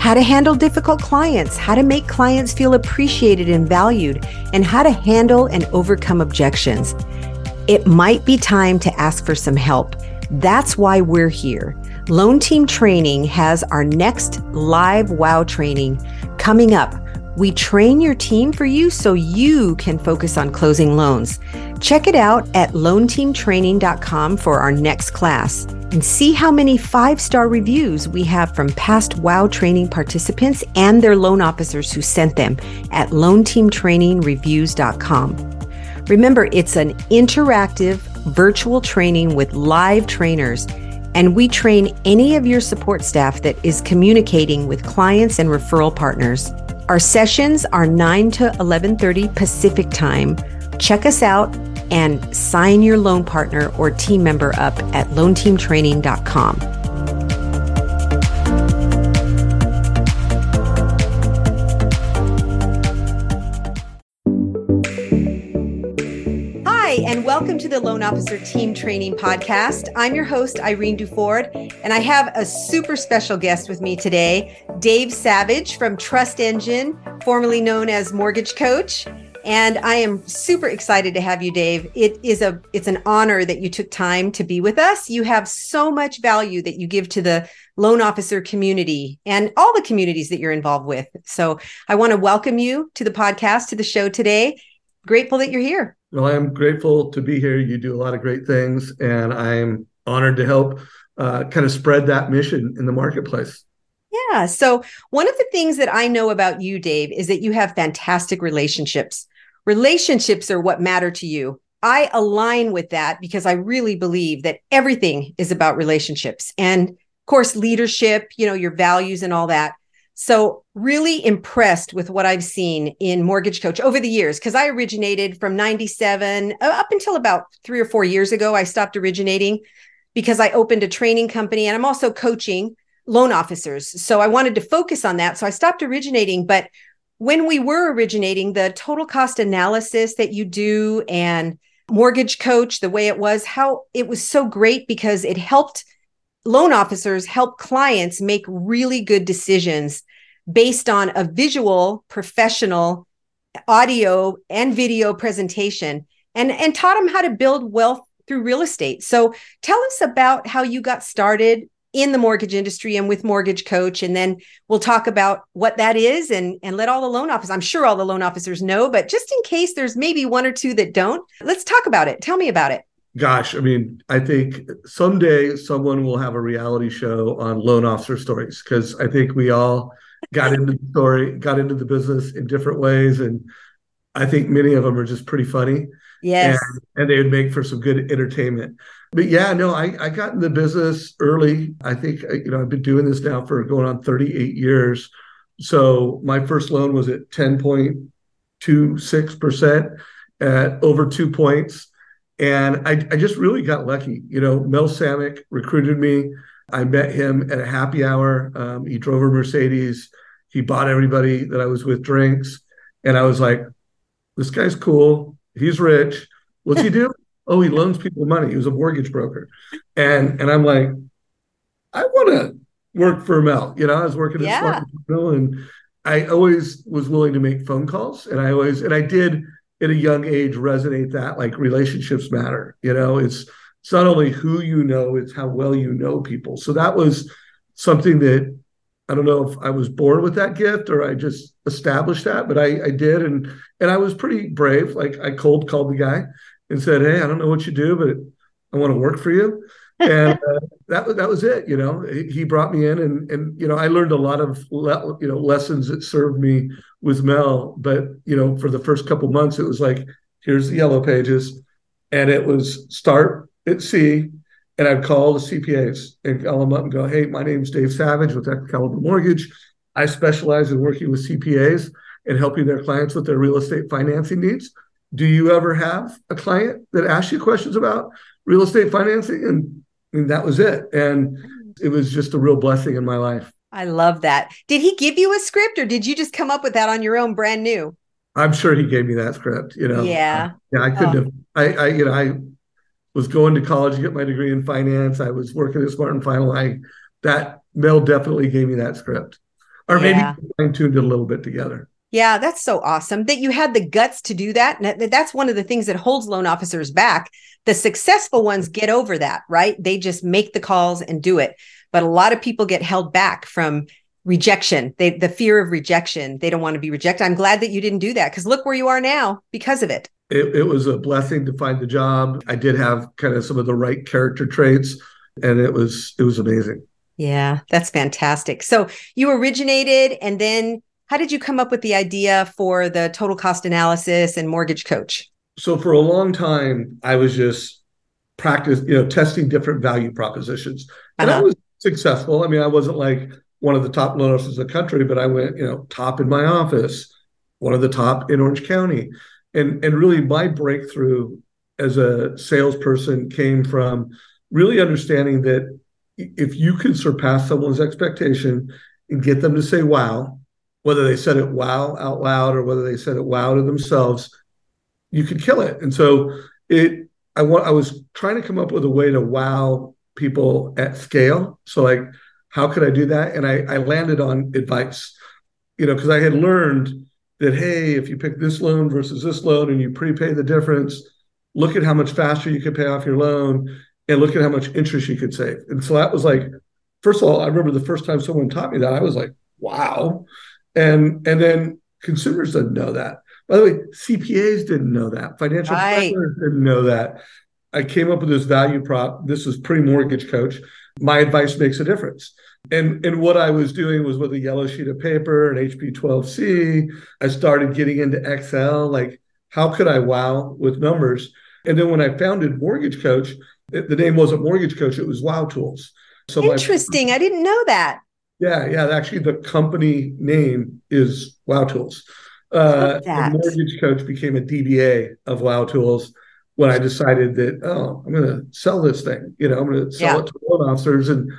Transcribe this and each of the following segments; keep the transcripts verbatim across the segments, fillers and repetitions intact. How to handle difficult clients, how to make clients feel appreciated and valued, and how to handle and overcome objections. It might be time to ask for some help. That's why we're here. Loan Team Training has our next live wow training coming up. We train your team for you so you can focus on closing loans. Check it out at loan team training dot com for our next class and see how many five-star reviews we have from past wow training participants and their loan officers who sent them at loan team training reviews dot com. Remember, it's an interactive virtual training with live trainers, and we train any of your support staff that is communicating with clients and referral partners. Our sessions are nine to eleven thirty Pacific time. Check us out and sign your loan partner or team member up at loan team training dot com. Hi, and welcome to the Loan Officer Team Training Podcast. I'm your host, Irene DuFord, and I have a super special guest with me today, Dave Savage from Trust Engine, formerly known as Mortgage Coach. And I am super excited to have you, Dave. It is a, it's an honor that you took time to be with us. You have so much value that you give to the loan officer community and all the communities that you're involved with. So I want to welcome you to the podcast, to the show today. Grateful that you're here. Well, I'm grateful to be here. You do a lot of great things, and I'm honored to help uh, kind of spread that mission in the marketplace. Yeah. So one of the things that I know about you, Dave, is that you have fantastic relationships. Relationships are what matter to you. I align with that because I really believe that everything is about relationships and, of course, leadership, you know, your values and all that. So really impressed with what I've seen in Mortgage Coach over the years, because I originated from ninety-seven up until about three or four years ago. I stopped originating because I opened a training company, and I'm also coaching loan officers. So I wanted to focus on that. So I stopped originating, but when we were originating, the total cost analysis that you do and Mortgage Coach, the way it was, how it was so great because it helped loan officers help clients make really good decisions based on a visual, professional, audio and video presentation, and, and taught them how to build wealth through real estate. So tell us about how you got started in the mortgage industry and with Mortgage Coach. And then we'll talk about what that is and, and let all the loan officers, I'm sure all the loan officers know, but just in case there's maybe one or two that don't, let's talk about it. Tell me about it. Gosh, I mean, I think someday someone will have a reality show on loan officer stories, because I think we all got into the story, got into the business in different ways. And I think many of them are just pretty funny. Yes. And, and they would make for some good entertainment. But yeah, no, I, I got in the business early. I think, you know, I've been doing this now for going on thirty-eight years. So my first loan was at ten point two six percent at over two points. And I, I just really got lucky. You know, Mel Samick recruited me. I met him at a happy hour. Um, he drove a Mercedes. He bought everybody that I was with drinks. And I was like, this guy's cool. He's rich. What's he do? oh, he loans people money. He was a mortgage broker. And and I'm like, I want to work for Mel. You know, I was working yeah. at Smart and Final, and I always was willing to make phone calls. And I always, and I did at a young age resonate that, like, relationships matter. You know, it's, it's not only who you know, it's how well you know people. So that was something that, I don't know if I was born with that gift or I just established that, but I, I did. And and I was pretty brave. Like, I cold called the guy and said, hey, I don't know what you do, but I want to work for you. And uh, that, that was it. You know, he brought me in, and, and, you know, I learned a lot of, le- you know, lessons that served me with Mel. But, you know, for the first couple months, it was like, here's the yellow pages. And it was start at C. And I'd call the C P As and call them up and go, hey, my name's Dave Savage with Excalibur Mortgage. I specialize in working with C P As and helping their clients with their real estate financing needs. Do you ever have a client that asks you questions about real estate financing? And, and that was it. And it was just a real blessing in my life. I love that. Did he give you a script, or did you just come up with that on your own brand new? I'm sure he gave me that script, you know. Yeah. Yeah, I couldn't oh. have. I, I, you know, I... was going to college to get my degree in finance. I was working at Smart and Final. I, that Mel definitely gave me that script, or yeah. maybe fine-tuned it a little bit together. Yeah, that's so awesome that you had the guts to do that. And that's one of the things that holds loan officers back. The successful ones get over that, right? They just make the calls and do it. But a lot of people get held back from rejection. They, the fear of rejection. They don't want to be rejected. I'm glad that you didn't do that, because look where you are now because of it. It, it was a blessing to find the job. I did have kind of some of the right character traits, and it was it was amazing. Yeah, that's fantastic. So you originated, and then how did you come up with the idea for the Total Cost Analysis and Mortgage Coach? So for a long time, I was just practicing, you know, testing different value propositions. And uh-huh. I was successful. I mean, I wasn't like one of the top loan officers in the country, but I went, you know, top in my office, one of the top in Orange County. And and really my breakthrough as a salesperson came from really understanding that if you can surpass someone's expectation and get them to say wow, whether they said it wow out loud or whether they said it wow to themselves, you could kill it. And so it I want I was trying to come up with a way to wow people at scale. So like, how could I do that? And I, I landed on advice, you know, because I had learned that, hey, if you pick this loan versus this loan and you prepay the difference, look at how much faster you could pay off your loan and look at how much interest you could save. And so that was like, first of all, I remember the first time someone taught me that, I was like, wow. And and then consumers didn't know that. By the way, C P As didn't know that. Financial planners right. didn't know that. I came up with this value prop. This was pre-Mortgage Coach. My advice makes a difference. And and what I was doing was with a yellow sheet of paper and H P twelve C, I started getting into Excel, like how could I wow with numbers? And then when I founded Mortgage Coach, it, the name wasn't Mortgage Coach, it was Wow Tools. So Interesting. My, I didn't know that. Yeah, yeah. Actually, the company name is Wow Tools. Uh, and Mortgage Coach became a D B A of Wow Tools when I decided that, oh, I'm going to sell this thing. You know, I'm going to sell yeah. it to loan officers. And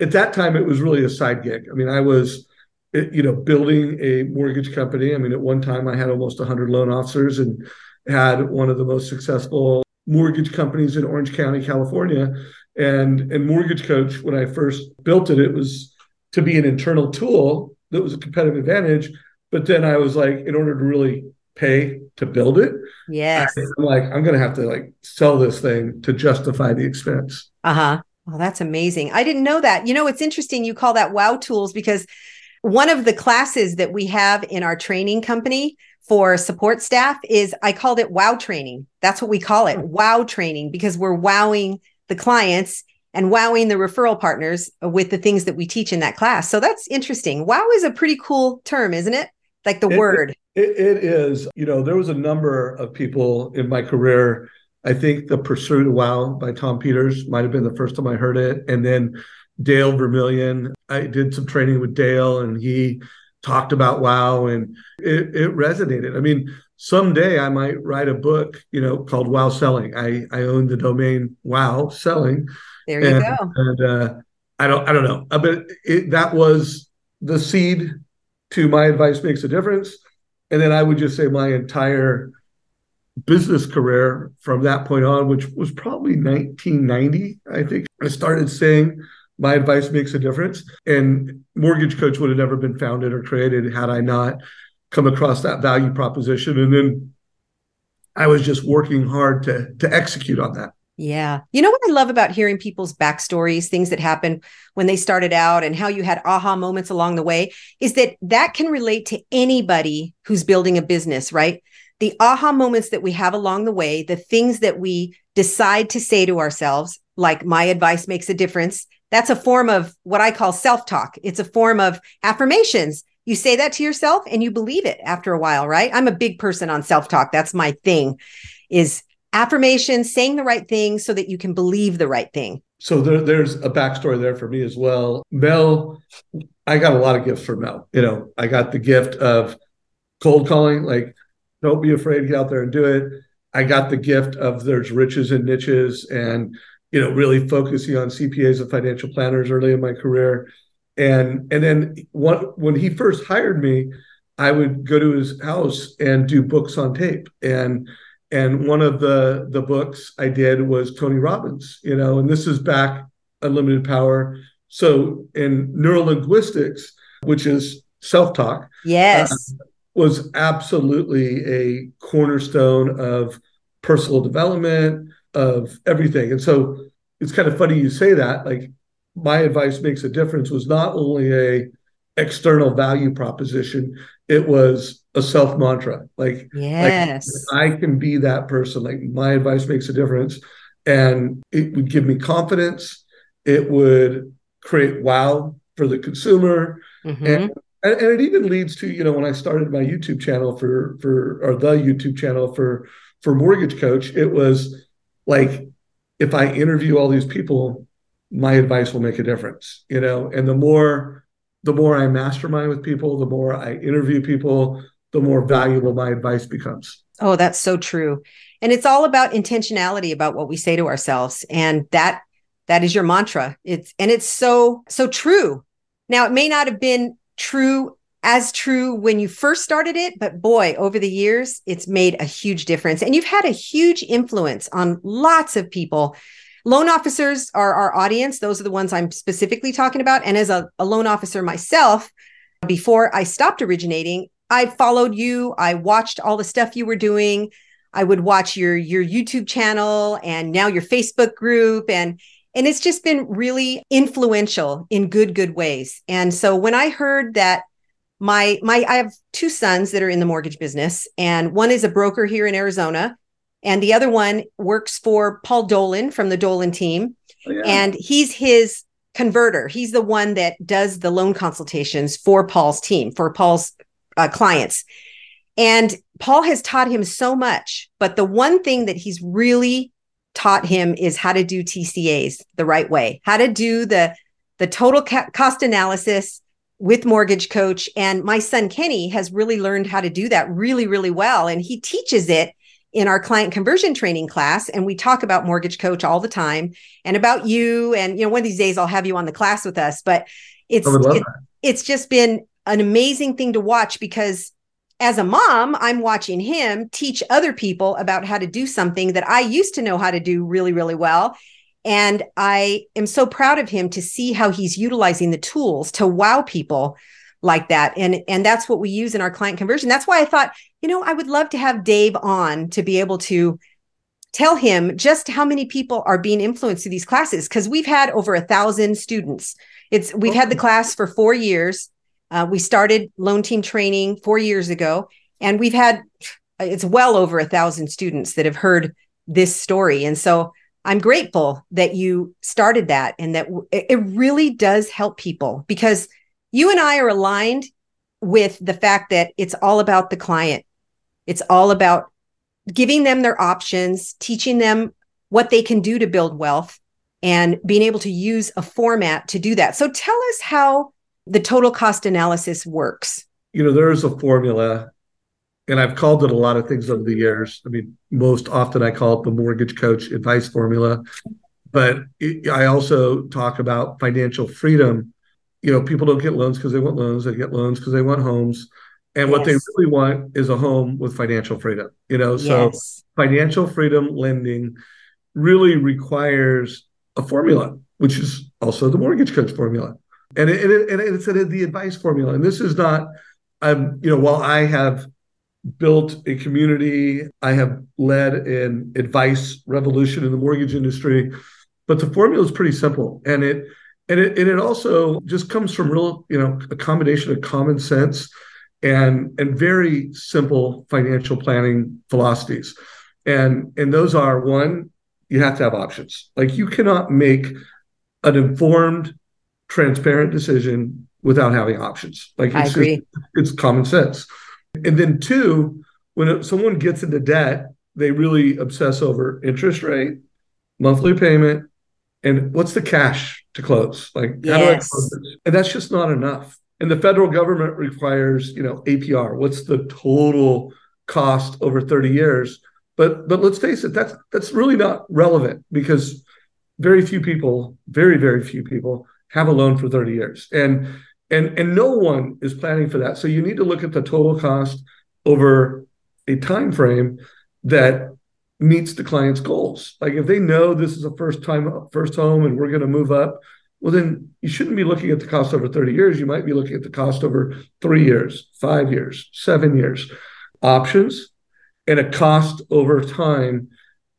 at that time, it was really a side gig. I mean, I was, you know, building a mortgage company. I mean, at one time, I had almost one hundred loan officers and had one of the most successful mortgage companies in Orange County, California. And, and Mortgage Coach, when I first built it, it was to be an internal tool that was a competitive advantage. But then I was like, in order to really pay to build it, yes, I'm like, I'm going to have to like sell this thing to justify the expense. Uh-huh. Well, that's amazing. I didn't know that. You know, it's interesting you call that Wow Tools, because one of the classes that we have in our training company for support staff is, I called it Wow Training. That's what we call it. Wow Training, because we're wowing the clients and wowing the referral partners with the things that we teach in that class. So that's interesting. Wow is a pretty cool term, isn't it? Like the it, word. It, it is. You know, there was a number of people in my career. I think The Pursuit of Wow by Tom Peters might have been the first time I heard it. And then Dale Vermillion. I did some training with Dale, and he talked about Wow, and it, it resonated. I mean, someday I might write a book, you know, called Wow Selling. I, I own the domain Wow Selling. There you and, go. And uh, I don't I don't know. But it, that was the seed to my advice makes a difference. And then I would just say my entire business career from that point on, which was probably nineteen ninety, I think. I started saying, my advice makes a difference. And Mortgage Coach would have never been founded or created had I not come across that value proposition. And then I was just working hard to, to execute on that. Yeah. You know what I love about hearing people's backstories, things that happened when they started out and how you had aha moments along the way, is that that can relate to anybody who's building a business, right? The aha moments that we have along the way, the things that we decide to say to ourselves, like my advice makes a difference. That's a form of what I call self-talk. It's a form of affirmations. You say that to yourself and you believe it after a while, right? I'm a big person on self-talk. That's my thing, is affirmations, saying the right thing so that you can believe the right thing. So there, there's a backstory there for me as well. Mel, I got a lot of gifts from Mel. You know, I got the gift of cold calling, like don't be afraid, get out there and do it. I got the gift of there's riches and niches, and you know, really focusing on C P As and financial planners early in my career. And and then what, when he first hired me, I would go to his house and do books on tape. And and one of the, the books I did was Tony Robbins, you know, and this is back Unlimited Power. So in neurolinguistics, which is self-talk, yes, uh, was absolutely a cornerstone of personal development, of everything. And so it's kind of funny you say that, like my advice makes a difference was not only a external value proposition, it was a self mantra. Like, yes, like, I can be that person. Like my advice makes a difference. And it would give me confidence. It would create wow for the consumer. Mm-hmm. And, and it even leads to, you know, when I started my YouTube channel for, for, or the YouTube channel for, for Mortgage Coach, it was, like, if I interview all these people, my advice will make a difference, you know? And the more, the more I mastermind with people, the more I interview people, the more valuable my advice becomes. Oh, that's so true. And it's all about intentionality about what we say to ourselves. And that, that is your mantra. It's, and it's so, so true. Now, it may not have been true as true when you first started it, but boy, over the years, it's made a huge difference. And you've had a huge influence on lots of people. Loan officers are our audience. Those are the ones I'm specifically talking about. And as a, a loan officer myself, before I stopped originating, I followed you. I watched all the stuff you were doing. I would watch your, your YouTube channel and now your Facebook group. And and it's just been really influential in good, good ways. And so when I heard that, My, my, I have two sons that are in the mortgage business, and one is a broker here in Arizona, and the other one works for Paul Dolan from the Dolan team. Oh, yeah. And he's his converter. He's the one that does the loan consultations for Paul's team, for Paul's uh, clients. And Paul has taught him so much, but the one thing that he's really taught him is how to do T C As the right way, how to do the, the total ca- cost analysis with Mortgage Coach. And my son, Kenny, has really learned how to do that really, really well. And he teaches it in our client conversion training class. And we talk about Mortgage Coach all the time and about you. And, you know, one of these days I'll have you on the class with us, but it's, it, it's just been an amazing thing to watch, because as a mom, I'm watching him teach other people about how to do something that I used to know how to do really, really well. And I am so proud of him to see how he's utilizing the tools to wow people like that. And, and that's what we use in our client conversion. That's why I thought, you know, I would love to have Dave on to be able to tell him just how many people are being influenced through these classes, because we've had over a thousand students. It's We've had the class for four years. Uh, we started Loan Team Training four years ago, and we've had, it's well over a thousand students that have heard this story. And so I'm grateful that you started that, and that it really does help people, because you and I are aligned with the fact that it's all about the client. It's all about giving them their options, teaching them what they can do to build wealth, and being able to use a format to do that. So tell us how the total cost analysis works. You know, there is a formula, and I've called it a lot of things over the years. I mean, most often I call it the Mortgage Coach advice formula, but it, I also talk about financial freedom. You know, people don't get loans because they want loans. They get loans because they want homes. And yes, what they really want is a home with financial freedom, you know? So yes, financial freedom lending really requires a formula, which is also the Mortgage Coach formula. And, it, it, and it's the advice formula. And this is not, um, you know, while I have built a community, I have led an advice revolution in the mortgage industry, but the formula is pretty simple. And it, and it, and it also just comes from real, you know, a combination of common sense and, and very simple financial planning philosophies. And, and those are, one, you have to have options. Like, you cannot make an informed, transparent decision without having options. Like, I it's, agree. Just, it's common sense. And then two, when it, someone gets into debt, they really obsess over interest rate, monthly payment, and what's the cash to close? Like, yes. How do I close this? And that's just not enough. And the federal government requires, you know, A P R. What's the total cost over thirty years? But but let's face it, that's that's really not relevant, because very few people, very, very few people have a loan for thirty years. And and and no one is planning for that. So you need to look at the total cost over a time frame that meets the client's goals. Like, if they know this is a first time first home and we're going to move up, well, then you shouldn't be looking at the cost over thirty years. You might be looking at the cost over three years, five years, seven years. Options and a cost over time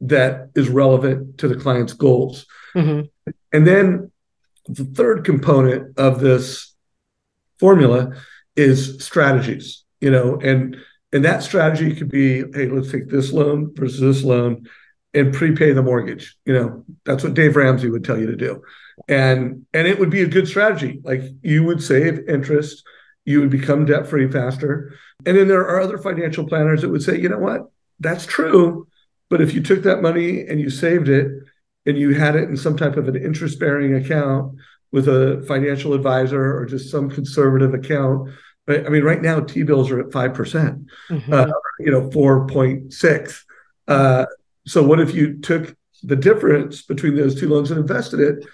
that is relevant to the client's goals. Mm-hmm. And then the third component of this formula is strategies, you know, and, and that strategy could be, hey, let's take this loan versus this loan and prepay the mortgage. You know, that's what Dave Ramsey would tell you to do. And, and it would be a good strategy. Like, you would save interest, you would become debt-free faster. And then there are other financial planners that would say, you know what, that's true. But if you took that money and you saved it and you had it in some type of an interest-bearing account with a financial advisor or just some conservative account, I mean, right now, T-bills are at five percent, mm-hmm. uh, you know, four point six. Uh, so what if you took the difference between those two loans and invested it?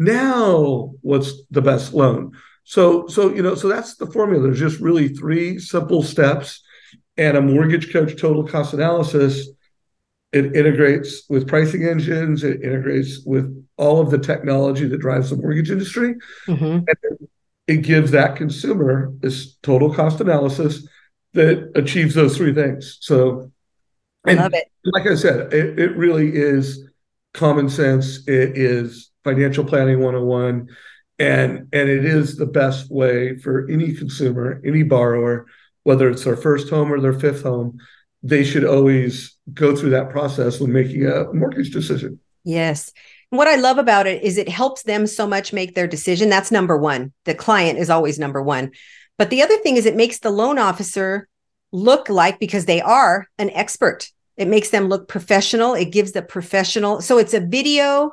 Now, what's the best loan? So, so, you know, so that's the formula. There's just really three simple steps, and a Mortgage Coach total cost analysis. It integrates with pricing engines. It integrates with all of the technology that drives the mortgage industry. Mm-hmm. And it gives that consumer this total cost analysis that achieves those three things. So I love it. Like I said, it, it really is common sense. It is financial planning one oh one. And and it is the best way for any consumer, any borrower, whether it's their first home or their fifth home, they should always go through that process when making a mortgage decision. Yes. What I love about it is it helps them so much make their decision. That's number one. The client is always number one. But the other thing is it makes the loan officer look like, because they are an expert, it makes them look professional. It gives the professional. So it's a video.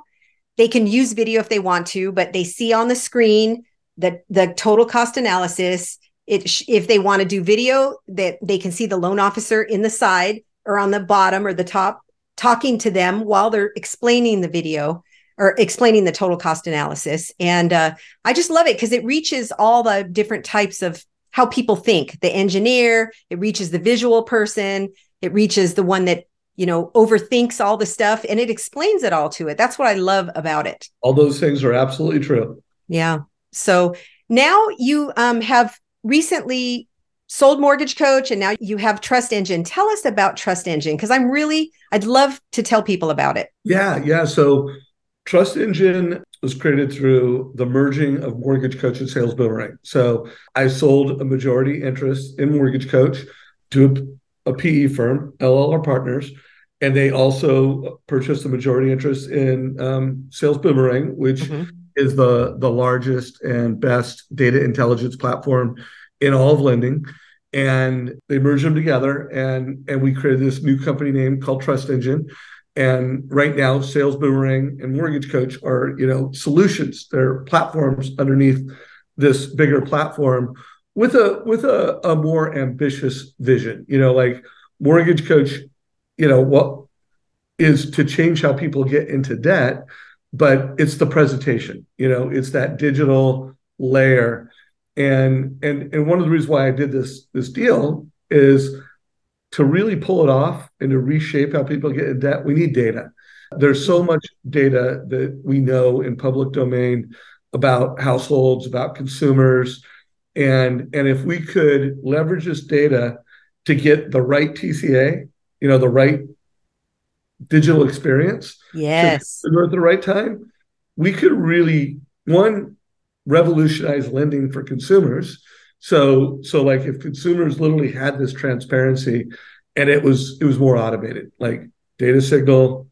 They can use video if they want to, but they see on the screen the, the total cost analysis. It, if they want to do video, that they, they can see the loan officer in the side or on the bottom or the top talking to them while they're explaining the video or explaining the total cost analysis. And uh, I just love it because it reaches all the different types of how people think. The engineer, it reaches the visual person, it reaches the one that, you know, overthinks all the stuff, and it explains it all to it. That's what I love about it. All those things are absolutely true. Yeah. So now you um, have recently sold Mortgage Coach, and now you have Trust Engine. Tell us about Trust Engine, because I'm really, I'd love to tell people about it. Yeah. Yeah. So Trust Engine was created through the merging of Mortgage Coach and Sales Boomerang. So I sold a majority interest in Mortgage Coach to a, a P E firm, L L R Partners. And they also purchased the majority interest in um, Sales Boomerang, which mm-hmm. is the, the largest and best data intelligence platform in all of lending. And they merged them together, and, and we created this new company name called Trust Engine. And right now, Sales Boomerang and Mortgage Coach are, you know, solutions. They're platforms underneath this bigger platform with a with a, a more ambitious vision. You know, like Mortgage Coach, you know, what is to change how people get into debt, but it's the presentation, you know, it's that digital layer. And, and, and one of the reasons why I did this, this deal is to really pull it off and to reshape how people get in debt, we need data. There's so much data that we know in public domain about households, about consumers. And, and if we could leverage this data to get the right T C A, you know, the right digital experience, yes, to, at the right time, we could really, one, revolutionize lending for consumers. So, so like if consumers literally had this transparency and it was, it was more automated, like data signal,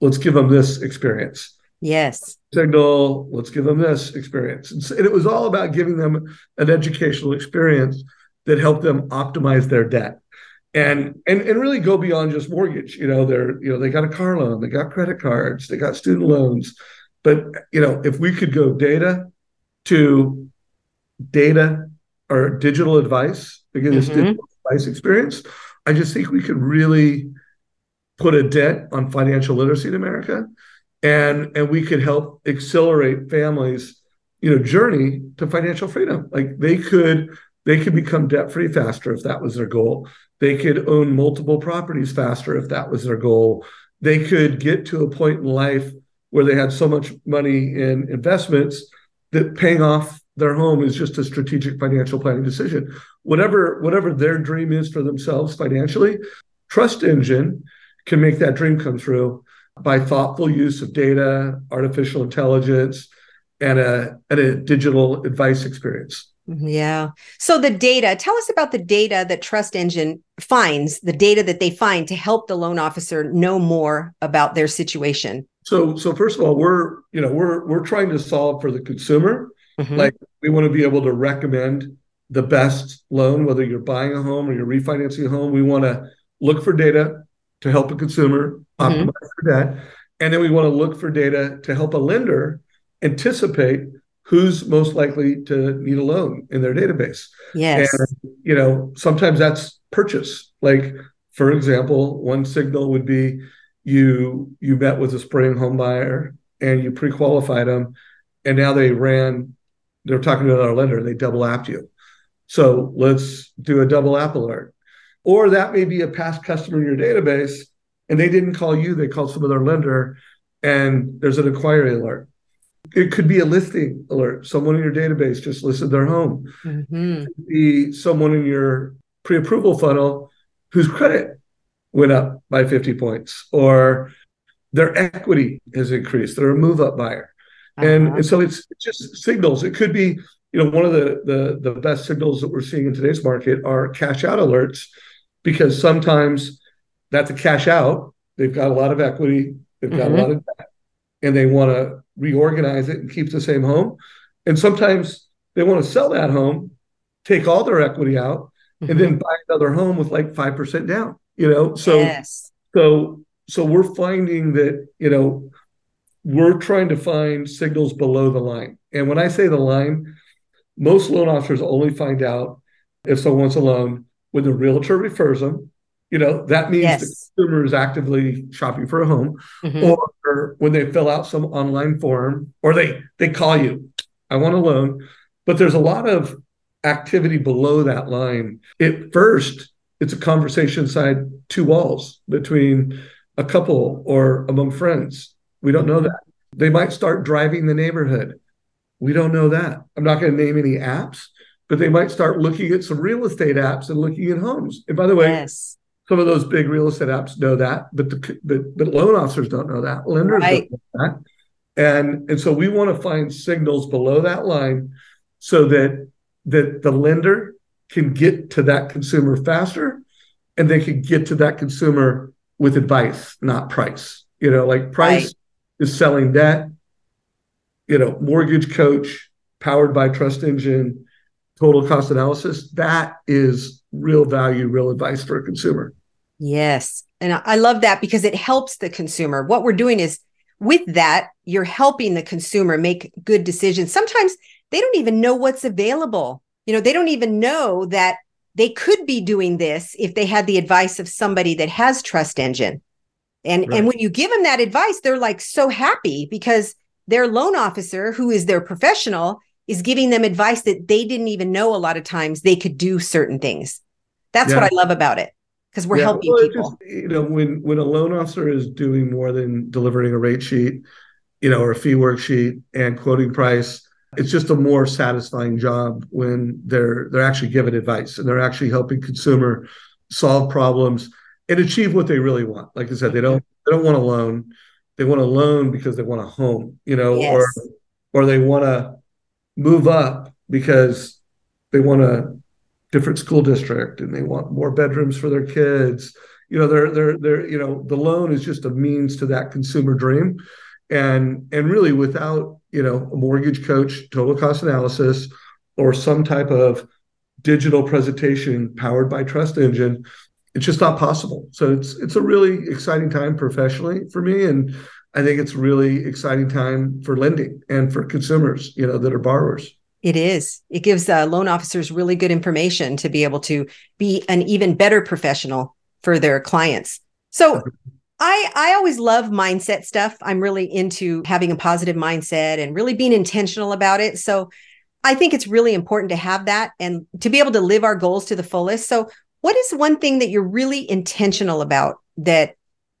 let's give them this experience. Yes. Signal, let's give them this experience. And, so, and it was all about giving them an educational experience that helped them optimize their debt and, and, and really go beyond just mortgage. You know, they're, you know, they got a car loan, they got credit cards, they got student loans, but you know, if we could go data to data or digital advice, again, mm-hmm. this digital advice experience, I just think we could really put a dent on financial literacy in America, and and we could help accelerate families, you know, journey to financial freedom. Like they could they could become debt-free faster if that was their goal. They could own multiple properties faster if that was their goal. They could get to a point in life where they had so much money in investments that paying off their home is just a strategic financial planning decision. Whatever, whatever their dream is for themselves financially, Trust Engine can make that dream come true by thoughtful use of data, artificial intelligence, and a, and a digital advice experience. Yeah. So the data, tell us about the data that Trust Engine finds, the data that they find to help the loan officer know more about their situation. So, so first of all, we're, you know, we're, we're trying to solve for the consumer. Mm-hmm. Like we want to be able to recommend the best loan, whether you're buying a home or you're refinancing a home. We want to look for data to help a consumer optimize mm-hmm. their debt. And then we want to look for data to help a lender anticipate who's most likely to need a loan in their database. Yes. And, you know, sometimes that's purchase. Like, for example, one signal would be you you met with a spring home buyer and you pre-qualified them, and now they ran, they're talking to another lender and they double-apped you. So let's do a double-app alert. Or that may be a past customer in your database and they didn't call you, they called some other lender, and there's an inquiry alert. It could be a listing alert. Someone in your database just listed their home. Mm-hmm. It could be someone in your pre-approval funnel whose credit went up by fifty points, or their equity has increased. They're a move-up buyer. Uh-huh. And, and so it's just signals. It could be, you know, one of the, the, the best signals that we're seeing in today's market are cash out alerts, because sometimes that's a cash out. They've got a lot of equity. They've got mm-hmm. a lot of debt, and they want to reorganize it and keep the same home. And sometimes they want to sell that home, take all their equity out, mm-hmm. and then buy another home with like five percent down, you know? So, yes. so, so we're finding that, you know, we're trying to find signals below the line. And when I say the line, most loan officers only find out if someone wants a loan when the realtor refers them. You know, that means yes. the consumer is actively shopping for a home, mm-hmm. or, or when they fill out some online form, or they they call you, I want a loan. But there's a lot of activity below that line. At first, it's a conversation inside two walls between a couple or among friends. We don't know that. They might start driving the neighborhood. We don't know that. I'm not going to name any apps, but they might start looking at some real estate apps and looking at homes. And by the way, yes. some of those big real estate apps know that, but the, but, but loan officers don't know that. Lenders right. don't know that. And, and so we want to find signals below that line so that, that the lender can get to that consumer faster, and they can get to that consumer with advice, not price. You know, like price right. is selling debt. You know, Mortgage Coach, powered by Trust Engine, Total Cost Analysis, that is real value, real advice for a consumer. Yes. And I love that because it helps the consumer. What we're doing is with that, you're helping the consumer make good decisions. Sometimes they don't even know what's available. You know, they don't even know that they could be doing this if they had the advice of somebody that has Trust Engine. And, right. and when you give them that advice, they're like so happy because their loan officer, who is their professional, is giving them advice that they didn't even know a lot of times they could do certain things. That's yeah. what I love about it. because we're yeah, helping well, people. Just, you know, when when a loan officer is doing more than delivering a rate sheet, you know, or a fee worksheet and quoting price, it's just a more satisfying job when they're they're actually giving advice and they're actually helping consumer solve problems and achieve what they really want. Like I said, they don't they don't want a loan. They want a loan because they want a home, you know, yes. or or they want to move up because they want a different school district and they want more bedrooms for their kids. You know, they're they're they're you know, the loan is just a means to that consumer dream. And and really without, you know, a mortgage coach, total cost analysis, or some type of digital presentation powered by Trust Engine, it's just not possible. So it's it's a really exciting time professionally for me. And I think it's a really exciting time for lending and for consumers, you know, that are borrowers. It is. It gives uh, loan officers really good information to be able to be an even better professional for their clients. So I, I always love mindset stuff. I'm really into having a positive mindset and really being intentional about it. So I think it's really important to have that and to be able to live our goals to the fullest. So what is one thing that you're really intentional about that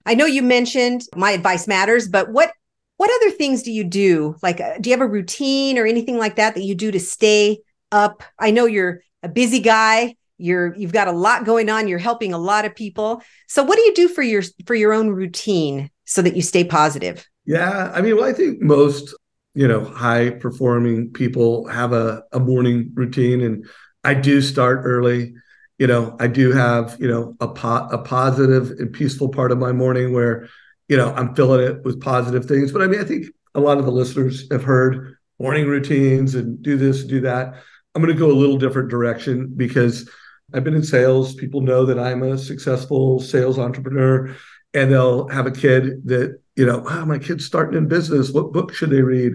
I know you mentioned my advice matters, but what, what other things do you do? Like, uh, do you have a routine or anything like that that you do to stay up? I know you're a busy guy. You're, you've got a lot going on. You're helping a lot of people. So what do you do for your, for your own routine so that you stay positive? Yeah. I mean, well, I think most, you know, high performing people have a, a morning routine, and I do start early. You know, I do have, you know, a po- a positive and peaceful part of my morning where, you know, I'm filling it with positive things. But I mean, I think a lot of the listeners have heard morning routines and do this, do that. I'm going to go a little different direction because I've been in sales. People know that I'm a successful sales entrepreneur, and they'll have a kid that, you know, wow, my kid's starting in business. What book should they read?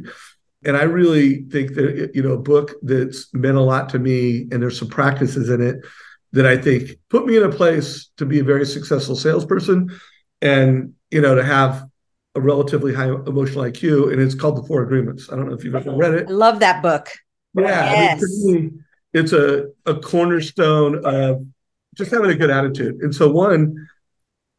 And I really think that, you know, a book that's meant a lot to me, and there's some practices in it that I think put me in a place to be a very successful salesperson and, you know, to have a relatively high emotional I Q. And it's called The Four Agreements. I don't know if you've ever read it. I love that book. Yeah. Yes. I mean, for me, it's a, a cornerstone of just having a good attitude. And so one,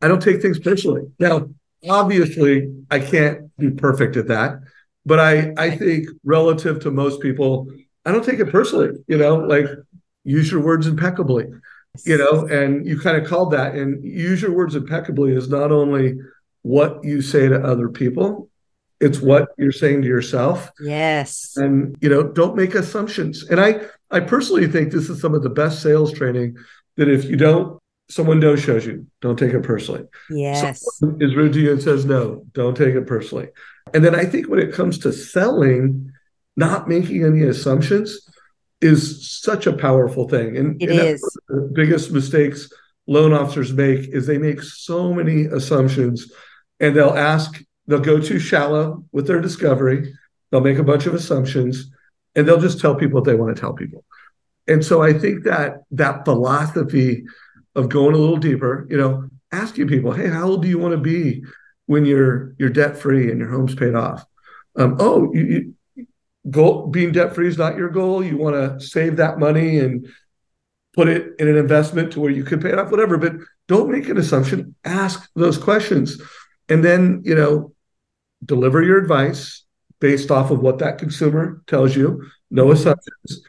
I don't take things personally. Now, obviously I can't be perfect at that, but I, I think relative to most people, I don't take it personally, you know, like use your words impeccably. You know, and you kind of called that, and use your words impeccably is not only what you say to other people, it's what you're saying to yourself. Yes. And, you know, don't make assumptions. And I, I personally think this is some of the best sales training that if you don't, someone no shows you, don't take it personally. Yes. Someone is rude to you and says, no, don't take it personally. And then I think when it comes to selling, not making any assumptions is such a powerful thing. And, it and is. That's one of the biggest mistakes loan officers make is they make so many assumptions, and they'll ask, they'll go too shallow with their discovery. They'll make a bunch of assumptions, and they'll just tell people what they want to tell people. And so I think that that philosophy of going a little deeper, you know, asking people, hey, how old do you want to be when you're, you're debt-free and your home's paid off? Um, oh, you, you Goal, being debt-free is not your goal. You want to save that money and put it in an investment to where you could pay it off, whatever. But don't make an assumption. Ask those questions. And then, you know, deliver your advice based off of what that consumer tells you. No assumptions.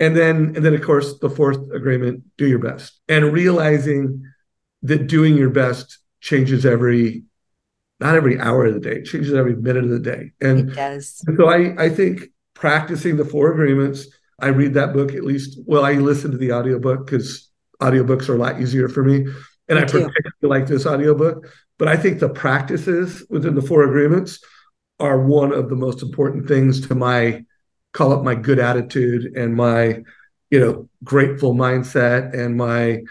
And then, and then of course, the fourth agreement, do your best. And realizing that doing your best changes every not every hour of the day, it changes every minute of the day. And it does. So I, I think practicing the four agreements, I read that book at least, well, I listen to the audiobook because audiobooks are a lot easier for me. And me I too. particularly like this audiobook. But I think the practices within the four agreements are one of the most important things to my, call it my good attitude and my, you know, grateful mindset and my,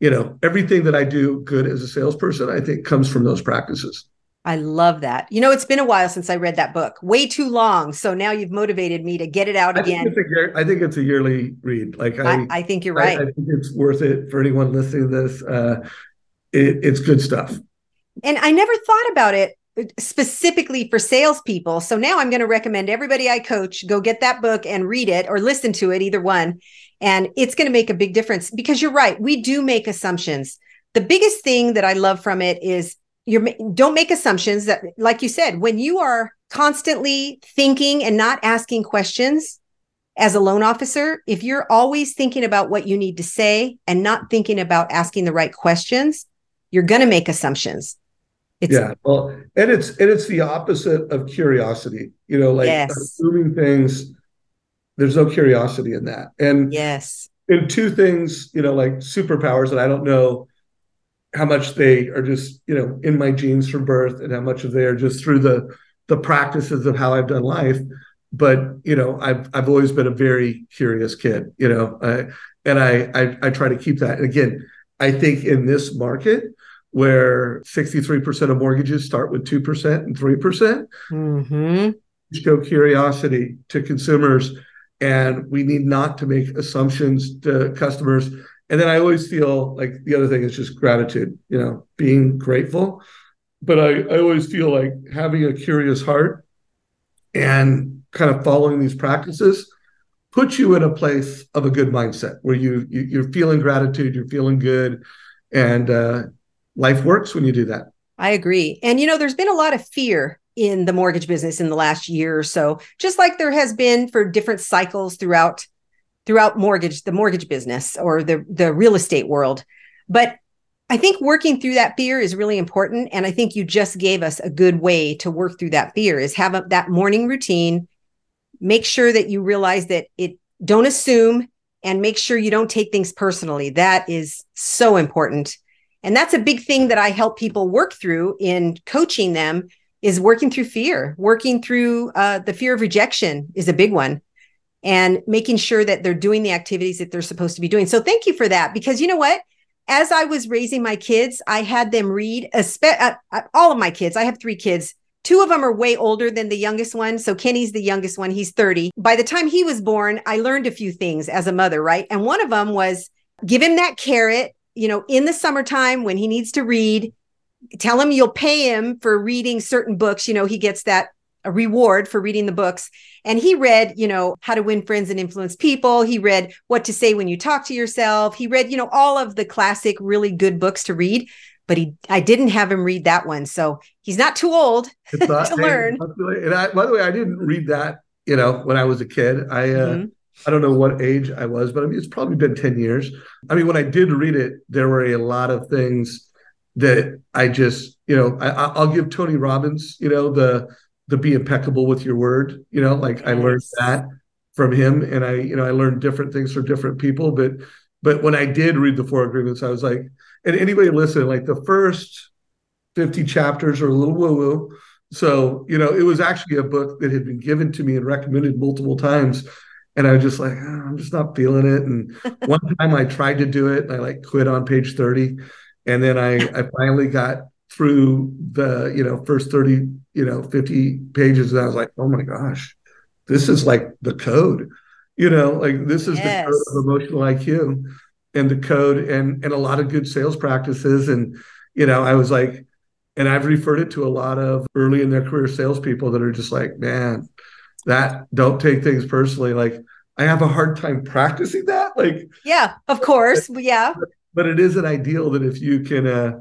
you know, everything that I do good as a salesperson, I think comes from those practices. I love that. You know, it's been a while since I read that book, way too long. So now you've motivated me to get it out I again. Think it's a, I think it's a yearly read. Like I, I, I think you're right. I, I think it's worth it for anyone listening to this. Uh, it, it's good stuff. And I never thought about it specifically for salespeople. So now I'm going to recommend everybody I coach, go get that book and read it or listen to it, either one. And it's going to make a big difference because you're right. We do make assumptions. the biggest thing that I love from it is you're don't make assumptions that, like you said, when you are constantly thinking and not asking questions as a loan officer, if you're always thinking about what you need to say and not thinking about asking the right questions, you're going to make assumptions. It's, yeah, well, and it's and it's the opposite of curiosity. You know, like yes. assuming things. There's no curiosity in that. And yes, and two things, you know, like superpowers that I don't know how much they are just, you know, in my genes from birth, and how much of they are just through the the practices of how I've done life. But you know, I've I've always been a very curious kid. You know, I, and I, I I try to keep that. And again, I think in this market, where sixty-three percent of mortgages start with two percent and three percent, mm-hmm. show curiosity to consumers, and we need not to make assumptions to customers. And then I always feel like the other thing is just gratitude, you know, being grateful. But I, I always feel like having a curious heart and kind of following these practices puts you in a place of a good mindset where you, you you're feeling gratitude, you're feeling good, and uh, life works when you do that. I agree. And, you know, there's been a lot of fear in the mortgage business in the last year or so, just like there has been for different cycles throughout throughout mortgage, the mortgage business or the, the real estate world. But I think working through that fear is really important. And I think you just gave us a good way to work through that fear is have a, that morning routine, make sure that you realize that it don't assume, and make sure you don't take things personally. That is so important. And that's a big thing that I help people work through in coaching them is working through fear. Working through uh, the fear of rejection is a big one, and making sure that they're doing the activities that they're supposed to be doing. So thank you for that, because you know what? As I was raising my kids, I had them read, a spe- uh, all of my kids, I have three kids. Two of them are way older than the youngest one. So Kenny's the youngest one, he's thirty. By the time he was born, I learned a few things as a mother, right? And one of them was give him that carrot. You know, in the summertime when he needs to read, tell him you'll pay him for reading certain books. You know, he gets that a reward for reading the books. And he read, you know, How to Win Friends and Influence People. He read What to Say When You Talk to Yourself. He read, you know, all of the classic, really good books to read. But he, I didn't have him read that one. So he's not too old it's not, to hey, learn. And I, by the way, I didn't read that, you know, when I was a kid. I, uh, mm-hmm. I don't know what age I was, but I mean, it's probably been ten years. I mean, when I did read it, there were a lot of things that I just, you know, I, I'll give Tony Robbins, you know, the, the be impeccable with your word, you know, like yes. I learned that from him, and I, you know, I learned different things from different people. But, but when I did read The Four Agreements, I was like, and anybody listen, like the first fifty chapters are a little woo woo. So, you know, it was actually a book that had been given to me and recommended multiple times. And I was just like, oh, I'm just not feeling it. And one time I tried to do it and I like quit on page thirty. And then I, I finally got through the, you know, first thirty, you know, fifty pages. And I was like, oh my gosh, this is like the code, you know, like this is yes. the code of emotional I Q and the code and, and a lot of good sales practices. And, you know, I was like, and I've referred it to a lot of early in their career salespeople that are just like, man, that don't take things personally. Like I have a hard time practicing that. Like, yeah, of course. But, yeah. But it is an ideal that if you can, uh,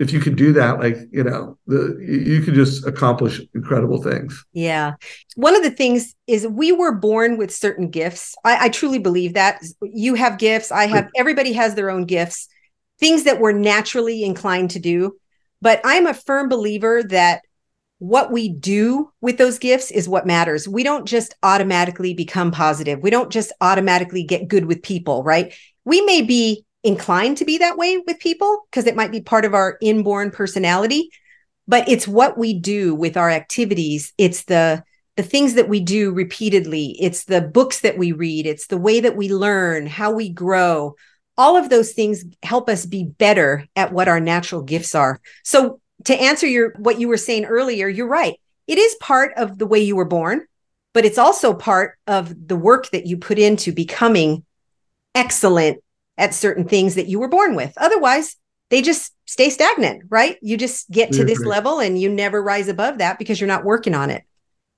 if you can do that, like, you know, the, you can just accomplish incredible things. Yeah. One of the things is we were born with certain gifts. I, I truly believe that you have gifts. I have, everybody has their own gifts, things that we're naturally inclined to do. But I'm a firm believer that what we do with those gifts is what matters. We don't just automatically become positive. We don't just automatically get good with people, right? We may be inclined to be that way with people because it might be part of our inborn personality, but it's what we do with our activities. It's the the things that we do repeatedly. It's the books that we read. It's the way that we learn, how we grow. All of those things help us be better at what our natural gifts are. So to answer your what you were saying earlier, you're right. It is part of the way you were born, but it's also part of the work that you put into becoming excellent at certain things that you were born with. Otherwise, they just stay stagnant, right? You just get to this level and you never rise above that because you're not working on it.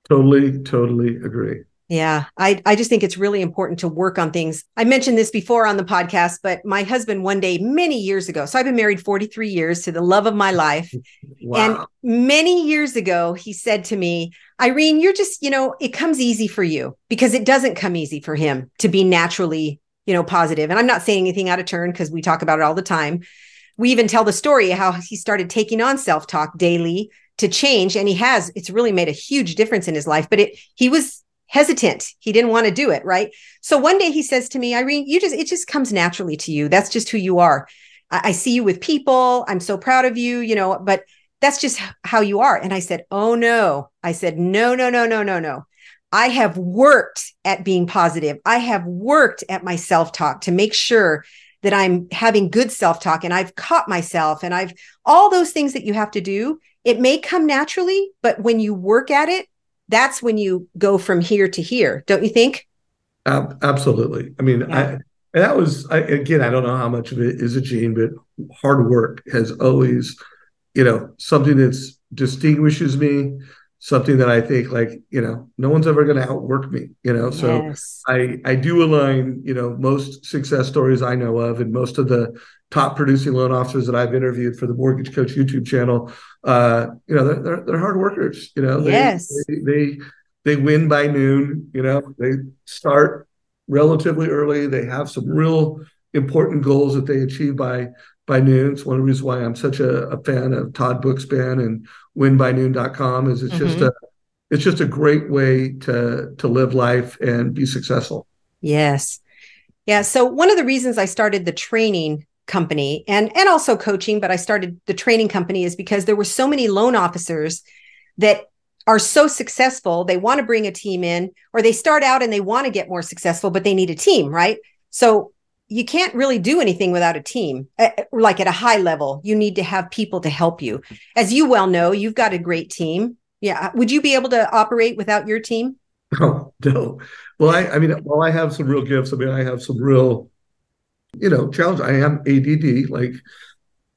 Totally, totally agree. Yeah, I, I just think it's really important to work on things. I mentioned this before on the podcast, but my husband one day, many years ago, so I've been married forty-three years to the love of my life. Wow. And many years ago, he said to me, Irene, you're just, you know, it comes easy for you, because it doesn't come easy for him to be naturally, you know, positive. And I'm not saying anything out of turn, because we talk about it all the time. We even tell the story of how he started taking on self-talk daily to change. And he has, it's really made a huge difference in his life, but it, he was hesitant. He didn't want to do it. Right. So one day he says to me, Irene, you just, it just comes naturally to you. That's just who you are. I, I see you with people. I'm so proud of you, you know, but that's just how you are. And I said, oh no, I said, no, no, no, no, no, no. I have worked at being positive. I have worked at my self-talk to make sure that I'm having good self-talk, and I've caught myself, and I've all those things that you have to do. It may come naturally, but when you work at it, that's when you go from here to here, don't you think? Um, absolutely. I mean, yeah. I, and that was, I, again, I don't know how much of it is a gene, but hard work has always, you know, something that's distinguishes me, something that I think like, you know, no one's ever going to outwork me, you know? So yes. I, I do align, you know, most success stories I know of, and most of the top producing loan officers that I've interviewed for the Mortgage Coach YouTube channel, uh, you know, they're, they're, they're hard workers, you know, they, yes. they, they, they win by noon, you know, they start relatively early. They have some real important goals that they achieve by, by noon. It's one of the reasons why I'm such a, a fan of Todd Bookspan and win by noon dot com is it's mm-hmm. just a, it's just a great way to, to live life and be successful. Yes. Yeah. So one of the reasons I started the training company and, and also coaching, but I started the training company is because there were so many loan officers that are so successful. They want to bring a team in, or they start out and they want to get more successful, but they need a team, right? So you can't really do anything without a team. Like at a high level, you need to have people to help you. As you well know, you've got a great team. Yeah. Would you be able to operate without your team? Oh, no. Well, I, I mean, while I have some real gifts, I mean, I have some real, you know, challenge. I am A D D, like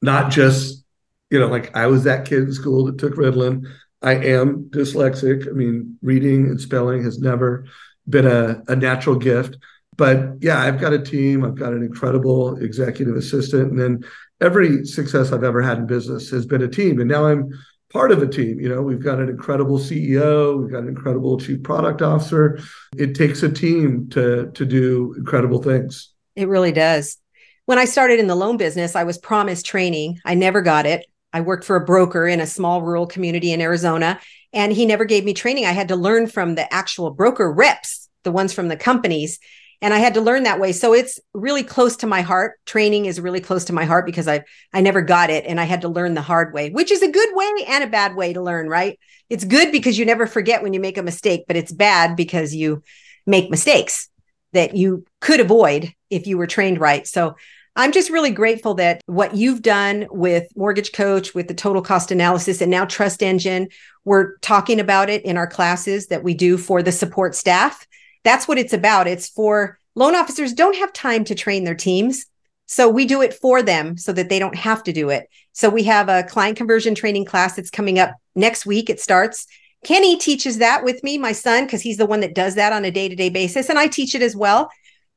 not just, you know, like I was that kid in school that took Ritalin. I am dyslexic. I mean, reading and spelling has never been a, a natural gift. But yeah, I've got a team. I've got an incredible executive assistant. And then every success I've ever had in business has been a team. And now I'm part of a team. You know, we've got an incredible C E O. We've got an incredible chief product officer. It takes a team to, to do incredible things. It really does. When I started in the loan business, I was promised training. I never got it. I worked for a broker in a small rural community in Arizona, and he never gave me training. I had to learn from the actual broker reps, the ones from the companies, and I had to learn that way. So it's really close to my heart. Training is really close to my heart because I I never got it, and I had to learn the hard way, which is a good way and a bad way to learn, right? It's good because you never forget when you make a mistake, but it's bad because you make mistakes that you could avoid if you were trained right. So I'm just really grateful that what you've done with Mortgage Coach, with the Total Cost Analysis, and now Trust Engine, we're talking about it in our classes that we do for the support staff. That's what it's about. It's for loan officers don't have time to train their teams. So we do it for them so that they don't have to do it. So we have a client conversion training class that's coming up next week. It starts. Kenny teaches that with me, my son, because he's the one that does that on a day-to-day basis. And I teach it as well.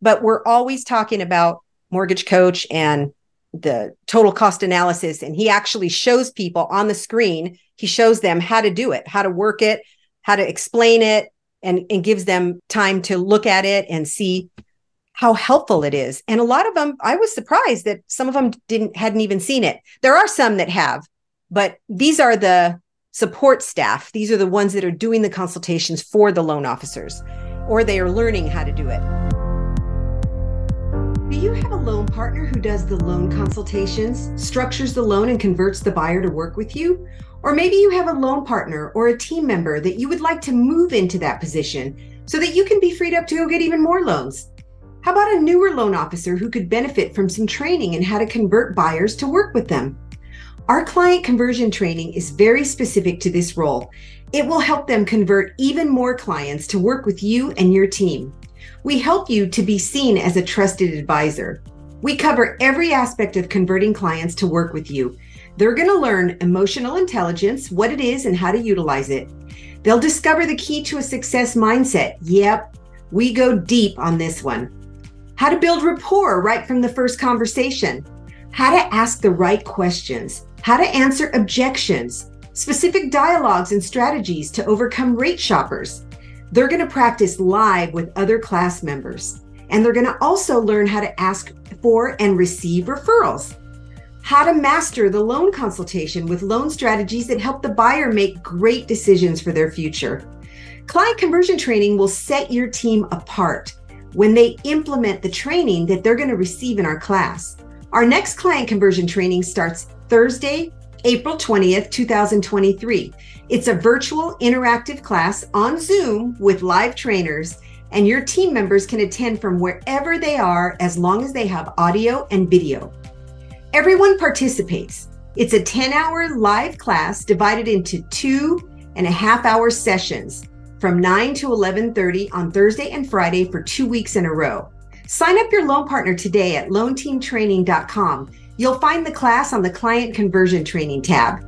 But we're always talking about Mortgage Coach and the Total Cost Analysis. And he actually shows people on the screen. He shows them how to do it, how to work it, how to explain it, and, and gives them time to look at it and see how helpful it is. And a lot of them, I was surprised that some of them didn't hadn't even seen it. There are some that have, but these are the support staff. These are the ones that are doing the consultations for the loan officers, or they are learning how to do it. Do you have a loan partner who does the loan consultations, structures the loan, and converts the buyer to work with you? Or maybe you have a loan partner or a team member that you would like to move into that position so that you can be freed up to go get even more loans. How about a newer loan officer who could benefit from some training in how to convert buyers to work with them? Our client conversion training is very specific to this role. It will help them convert even more clients to work with you and your team. We help you to be seen as a trusted advisor. We cover every aspect of converting clients to work with you. They're going to learn emotional intelligence, what it is and how to utilize it. They'll discover the key to a success mindset. Yep, we go deep on this one. How to build rapport right from the first conversation. How to ask the right questions. How to answer objections. Specific dialogues and strategies to overcome rate shoppers. They're going to practice live with other class members. And they're going to also learn how to ask for and receive referrals. How to master the loan consultation with loan strategies that help the buyer make great decisions for their future. Client conversion training will set your team apart when they implement the training that they're going to receive in our class. Our next client conversion training starts Thursday, April twentieth, two thousand twenty-three. It's a virtual interactive class on Zoom with live trainers, and your team members can attend from wherever they are as long as they have audio and video. Everyone participates. It's a ten hour live class divided into two and a half hour sessions from nine to eleven thirty on Thursday and Friday for two weeks in a row. Sign up your loan partner today at Loan Team Training dot com. You'll find the class on the Client Conversion Training tab.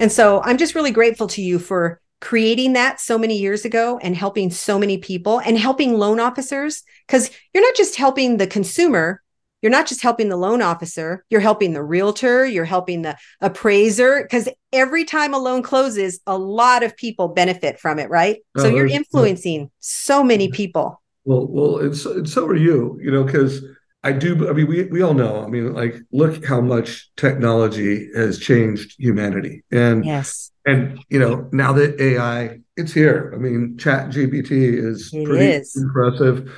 And so I'm just really grateful to you for creating that so many years ago and helping so many people and helping loan officers, because you're not just helping the consumer. You're not just helping the loan officer, you're helping the realtor, you're helping the appraiser, because every time a loan closes, a lot of people benefit from it, right? Uh, so you're influencing uh, so many people. Well, well, and so, and so are you, you know, because I do, I mean, we we all know, I mean, like, look how much technology has changed humanity. And, yes. and you know, now that A I, it's here. I mean, Chat G P T is it pretty is. impressive.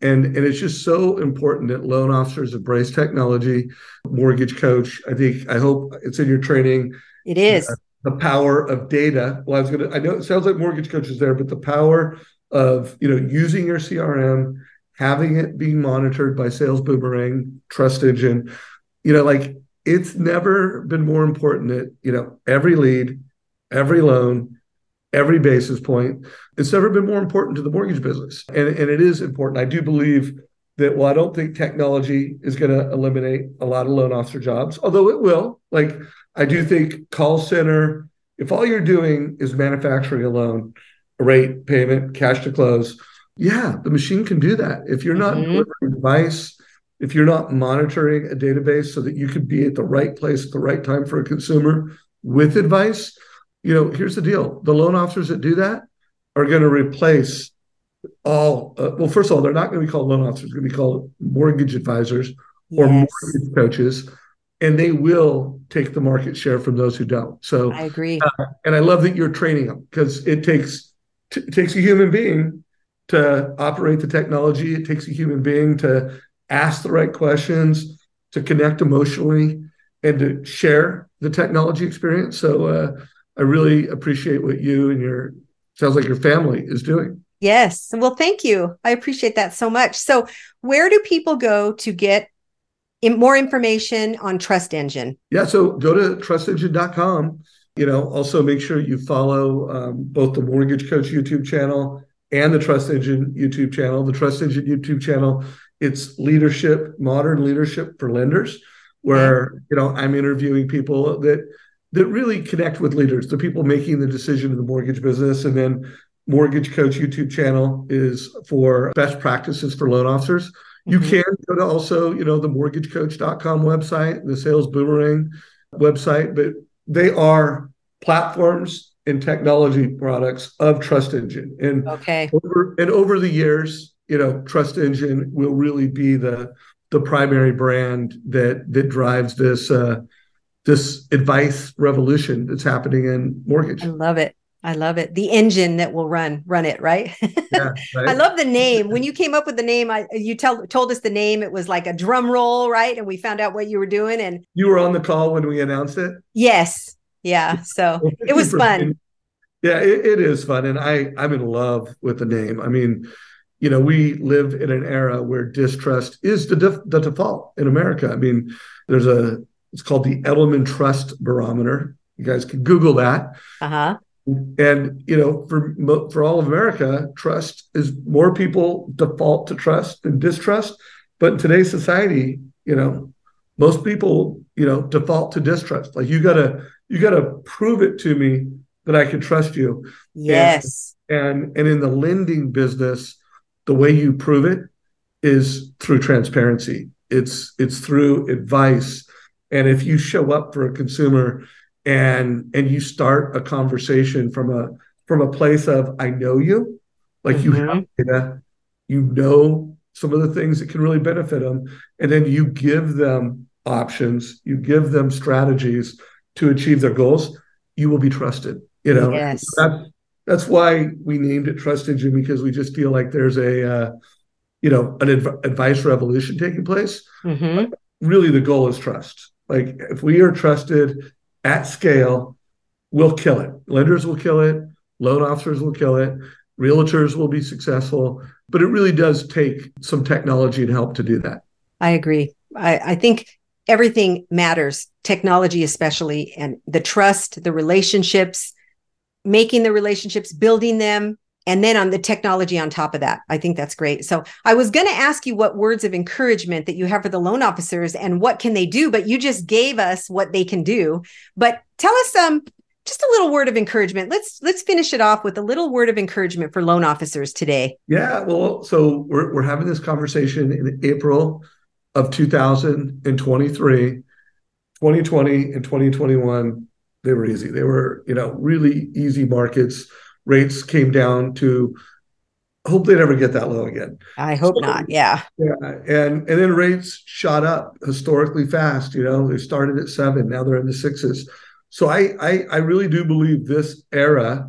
And and it's just so important that loan officers embrace technology. Mortgage Coach, I think, I hope it's in your training. It is. Uh, the power of data. Well, I was going to, I know it sounds like Mortgage Coach is there, but the power of, you know, using your C R M, having it being monitored by Sales Boomerang, Trust Engine, you know, like it's never been more important that, you know, every lead, every loan, every basis point. It's never been more important to the mortgage business. And, and it is important. I do believe that, well, I don't think technology is going to eliminate a lot of loan officer jobs, although it will. Like, I do think call center, if all you're doing is manufacturing a loan, a rate, payment, cash to close, yeah, the machine can do that. If you're not mm-hmm. delivering advice, if you're not monitoring a database so that you can be at the right place at the right time for a consumer with advice, you know, here's the deal. The loan officers that do that are going to replace all, uh, well, first of all, they're not going to be called loan officers. They're going to be called mortgage advisors or yes. mortgage coaches, and they will take the market share from those who don't. So I agree. Uh, and I love that you're training them, because it takes, t- it takes a human being to operate the technology. It takes a human being to ask the right questions, to connect emotionally, and to share the technology experience. So, uh, I really appreciate what you and your, sounds like your family is doing. Yes. Well, thank you. I appreciate that so much. So where do people go to get in more information on Trust Engine? Yeah. So go to trust engine dot com. You know, also make sure you follow um, both the Mortgage Coach YouTube channel and the Trust Engine YouTube channel. The Trust Engine YouTube channel, it's leadership, modern leadership for lenders, where, yeah. you know, I'm interviewing people that that really connect with leaders, the people making the decision in the mortgage business. And then Mortgage Coach YouTube channel is for best practices for loan officers. Mm-hmm. You can go to also, you know, the mortgage coach dot com website, the Sales Boomerang website, but they are platforms and technology products of Trust Engine. And, okay. over, and over the years, you know, Trust Engine will really be the the primary brand that that drives this uh this advice revolution that's happening in mortgage. I love it. I love it. The engine that will run, run it, right? Yeah, right? I love the name. When you came up with the name, I, you tell, told us the name. It was like a drum roll, right? And we found out what you were doing. And you were on the call when we announced it? Yes. Yeah. So it was fun. Yeah, it, it is fun. And I, I'm in love with the name. I mean, you know, we live in an era where distrust is the, def- the default in America. I mean, there's a, it's called the Edelman Trust Barometer. You guys can Google that. Uh-huh. And, you know, for for all of America, trust is, more people default to trust than distrust. But in today's society, you know, most people, you know, default to distrust. Like, you gotta, you gotta prove it to me that I could trust you. Yes. And, and and in the lending business, the way you prove it is through transparency. It's it's through advice. And if you show up for a consumer and and you start a conversation from a from a place of I know you, like mm-hmm. you have data, you know some of the things that can really benefit them, and then you give them options, you give them strategies to achieve their goals, you will be trusted. You know, yes. that, that's why we named it Trust Engine, because we just feel like there's a, uh, you know, an adv- advice revolution taking place. Mm-hmm. Really, the goal is trust. Like if we are trusted at scale, we'll kill it. Lenders will kill it. Loan officers will kill it. Realtors will be successful. But it really does take some technology and help to do that. I agree. I, I think everything matters, technology especially, and the trust, the relationships, making the relationships, building them, and then on the technology on top of that. I think that's great. So I was going to ask you what words of encouragement that you have for the loan officers and what can they do, but you just gave us what they can do. But tell us um, just a little word of encouragement. Let's let's finish it off with a little word of encouragement for loan officers today. Yeah, well, so we're we're having this conversation in April of two thousand twenty-three, twenty twenty and twenty twenty-one, they were easy. They were, you know, really easy markets. Rates came down to, hope they never get that low again. I hope so, not. Yeah. Yeah. And, and then rates shot up historically fast. You know, they started at seven. Now they're in the sixes. So I, I, I really do believe this era,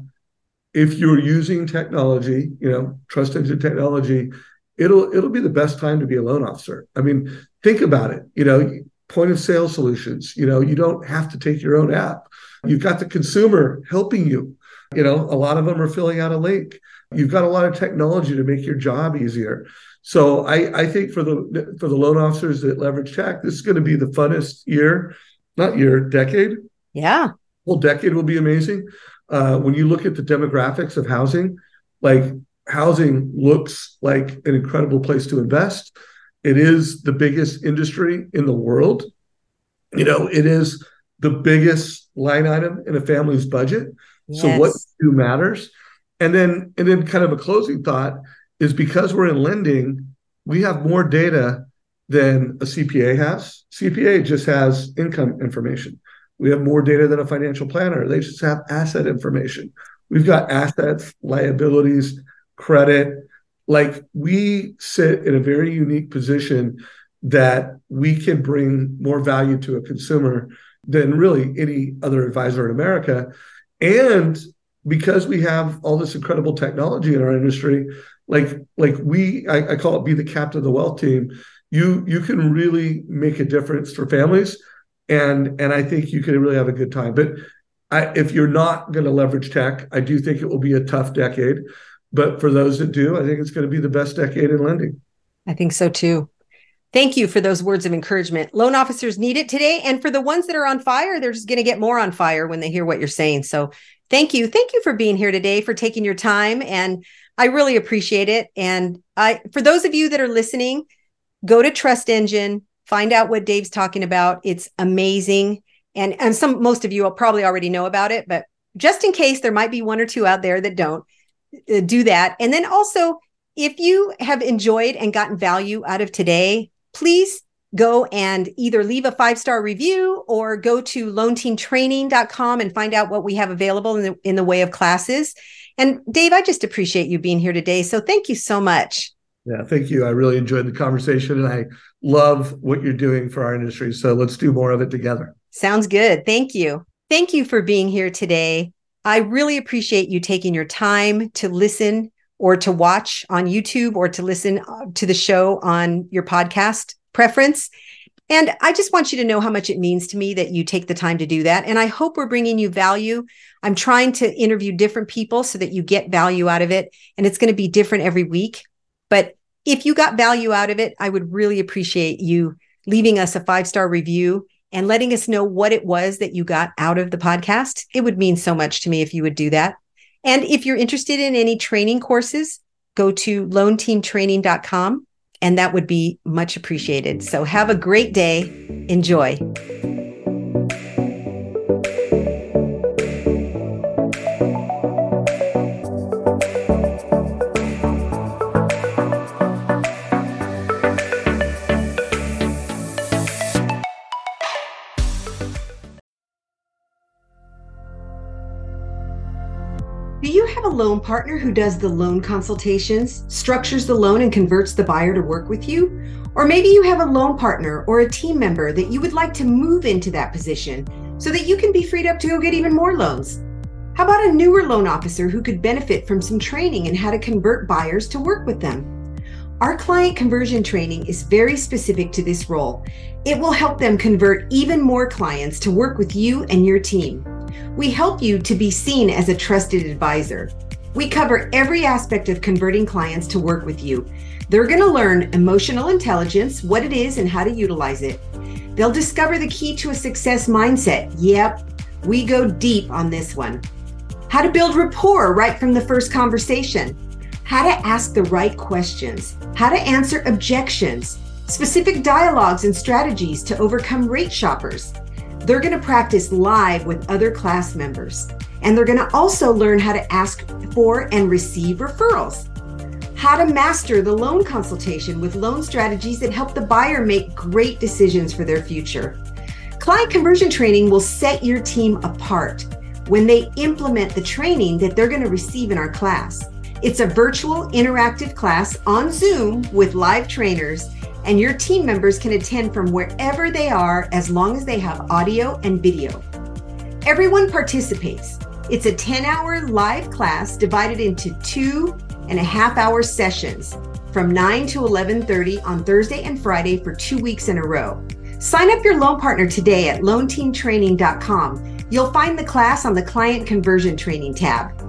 if you're using technology, you know, Trust Engine technology, It'll it'll be the best time to be a loan officer. I mean, think about it. You know, point of sale solutions. You know, you don't have to take your own app. You've got the consumer helping you. You know, a lot of them are filling out a link. You've got a lot of technology to make your job easier. So I, I think for the for the loan officers that leverage tech, this is going to be the funnest year, not year, decade. Yeah, whole decade will be amazing. Uh, when you look at the demographics of housing, like. Housing looks like an incredible place to invest. It is the biggest industry in the world. You know, it is the biggest line item in a family's budget. Yes. So what you do matters. And then, and then kind of a closing thought is because we're in lending, we have more data than a C P A has. C P A just has income information. We have more data than a financial planner. They just have asset information. We've got assets, liabilities, credit. Like we sit in a very unique position that we can bring more value to a consumer than really any other advisor in America. And because we have all this incredible technology in our industry, like like we, I, I call it be the captain of the wealth team. You you can really make a difference for families. And, and I think you can really have a good time. But I, if you're not going to leverage tech, I do think it will be a tough decade. But for those that do, I think it's going to be the best decade in lending. I think so too. Thank you for those words of encouragement. Loan officers need it today. And for the ones that are on fire, they're just going to get more on fire when they hear what you're saying. So thank you. Thank you for being here today, for taking your time. And I really appreciate it. And I, for those of you that are listening, go to Trust Engine, find out what Dave's talking about. It's amazing. And, and some, most of you will probably already know about it, but just in case there might be one or two out there that don't. Do that. And then also, if you have enjoyed and gotten value out of today, please go and either leave a five-star review or go to loan team training dot com and find out what we have available in the, in the way of classes. And Dave, I just appreciate you being here today. So thank you so much. Yeah, thank you. I really enjoyed the conversation and I love what you're doing for our industry. So let's do more of it together. Sounds good. Thank you. Thank you for being here today. I really appreciate you taking your time to listen or to watch on YouTube or to listen to the show on your podcast preference. And I just want you to know how much it means to me that you take the time to do that. And I hope we're bringing you value. I'm trying to interview different people so that you get value out of it. And it's going to be different every week. But if you got value out of it, I would really appreciate you leaving us a five-star review and letting us know what it was that you got out of the podcast. It would mean so much to me if you would do that. And if you're interested in any training courses, go to loan team training dot com, and that would be much appreciated. So have a great day. Enjoy. loan partner who does the loan consultations, structures the loan, and converts the buyer to work with you. Or maybe you have a loan partner or a team member that you would like to move into that position so that you can be freed up to go get even more loans. How about a newer loan officer who could benefit from some training in how to convert buyers to work with them? Our client conversion training is very specific to this role. It will help them convert even more clients to work with you and your team. We help you to be seen as a trusted advisor. We cover every aspect of converting clients to work with you. They're going to learn emotional intelligence, what it is and how to utilize it. They'll discover the key to a success mindset. Yep, we go deep on this one. How to build rapport right from the first conversation. How to ask the right questions. How to answer objections. Specific dialogues and strategies to overcome rate shoppers. They're going to practice live with other class members. And they're going to also learn how to ask for and receive referrals. How to master the loan consultation with loan strategies that help the buyer make great decisions for their future. Client conversion training will set your team apart when they implement the training that they're going to receive in our class. It's a virtual interactive class on Zoom with live trainers, and your team members can attend from wherever they are as long as they have audio and video. Everyone participates. It's a ten-hour live class divided into two and a half hour sessions from nine to eleven thirty on Thursday and Friday for two weeks in a row. Sign up your loan partner today at Loan Team Training dot com. You'll find the class on the Client Conversion Training tab.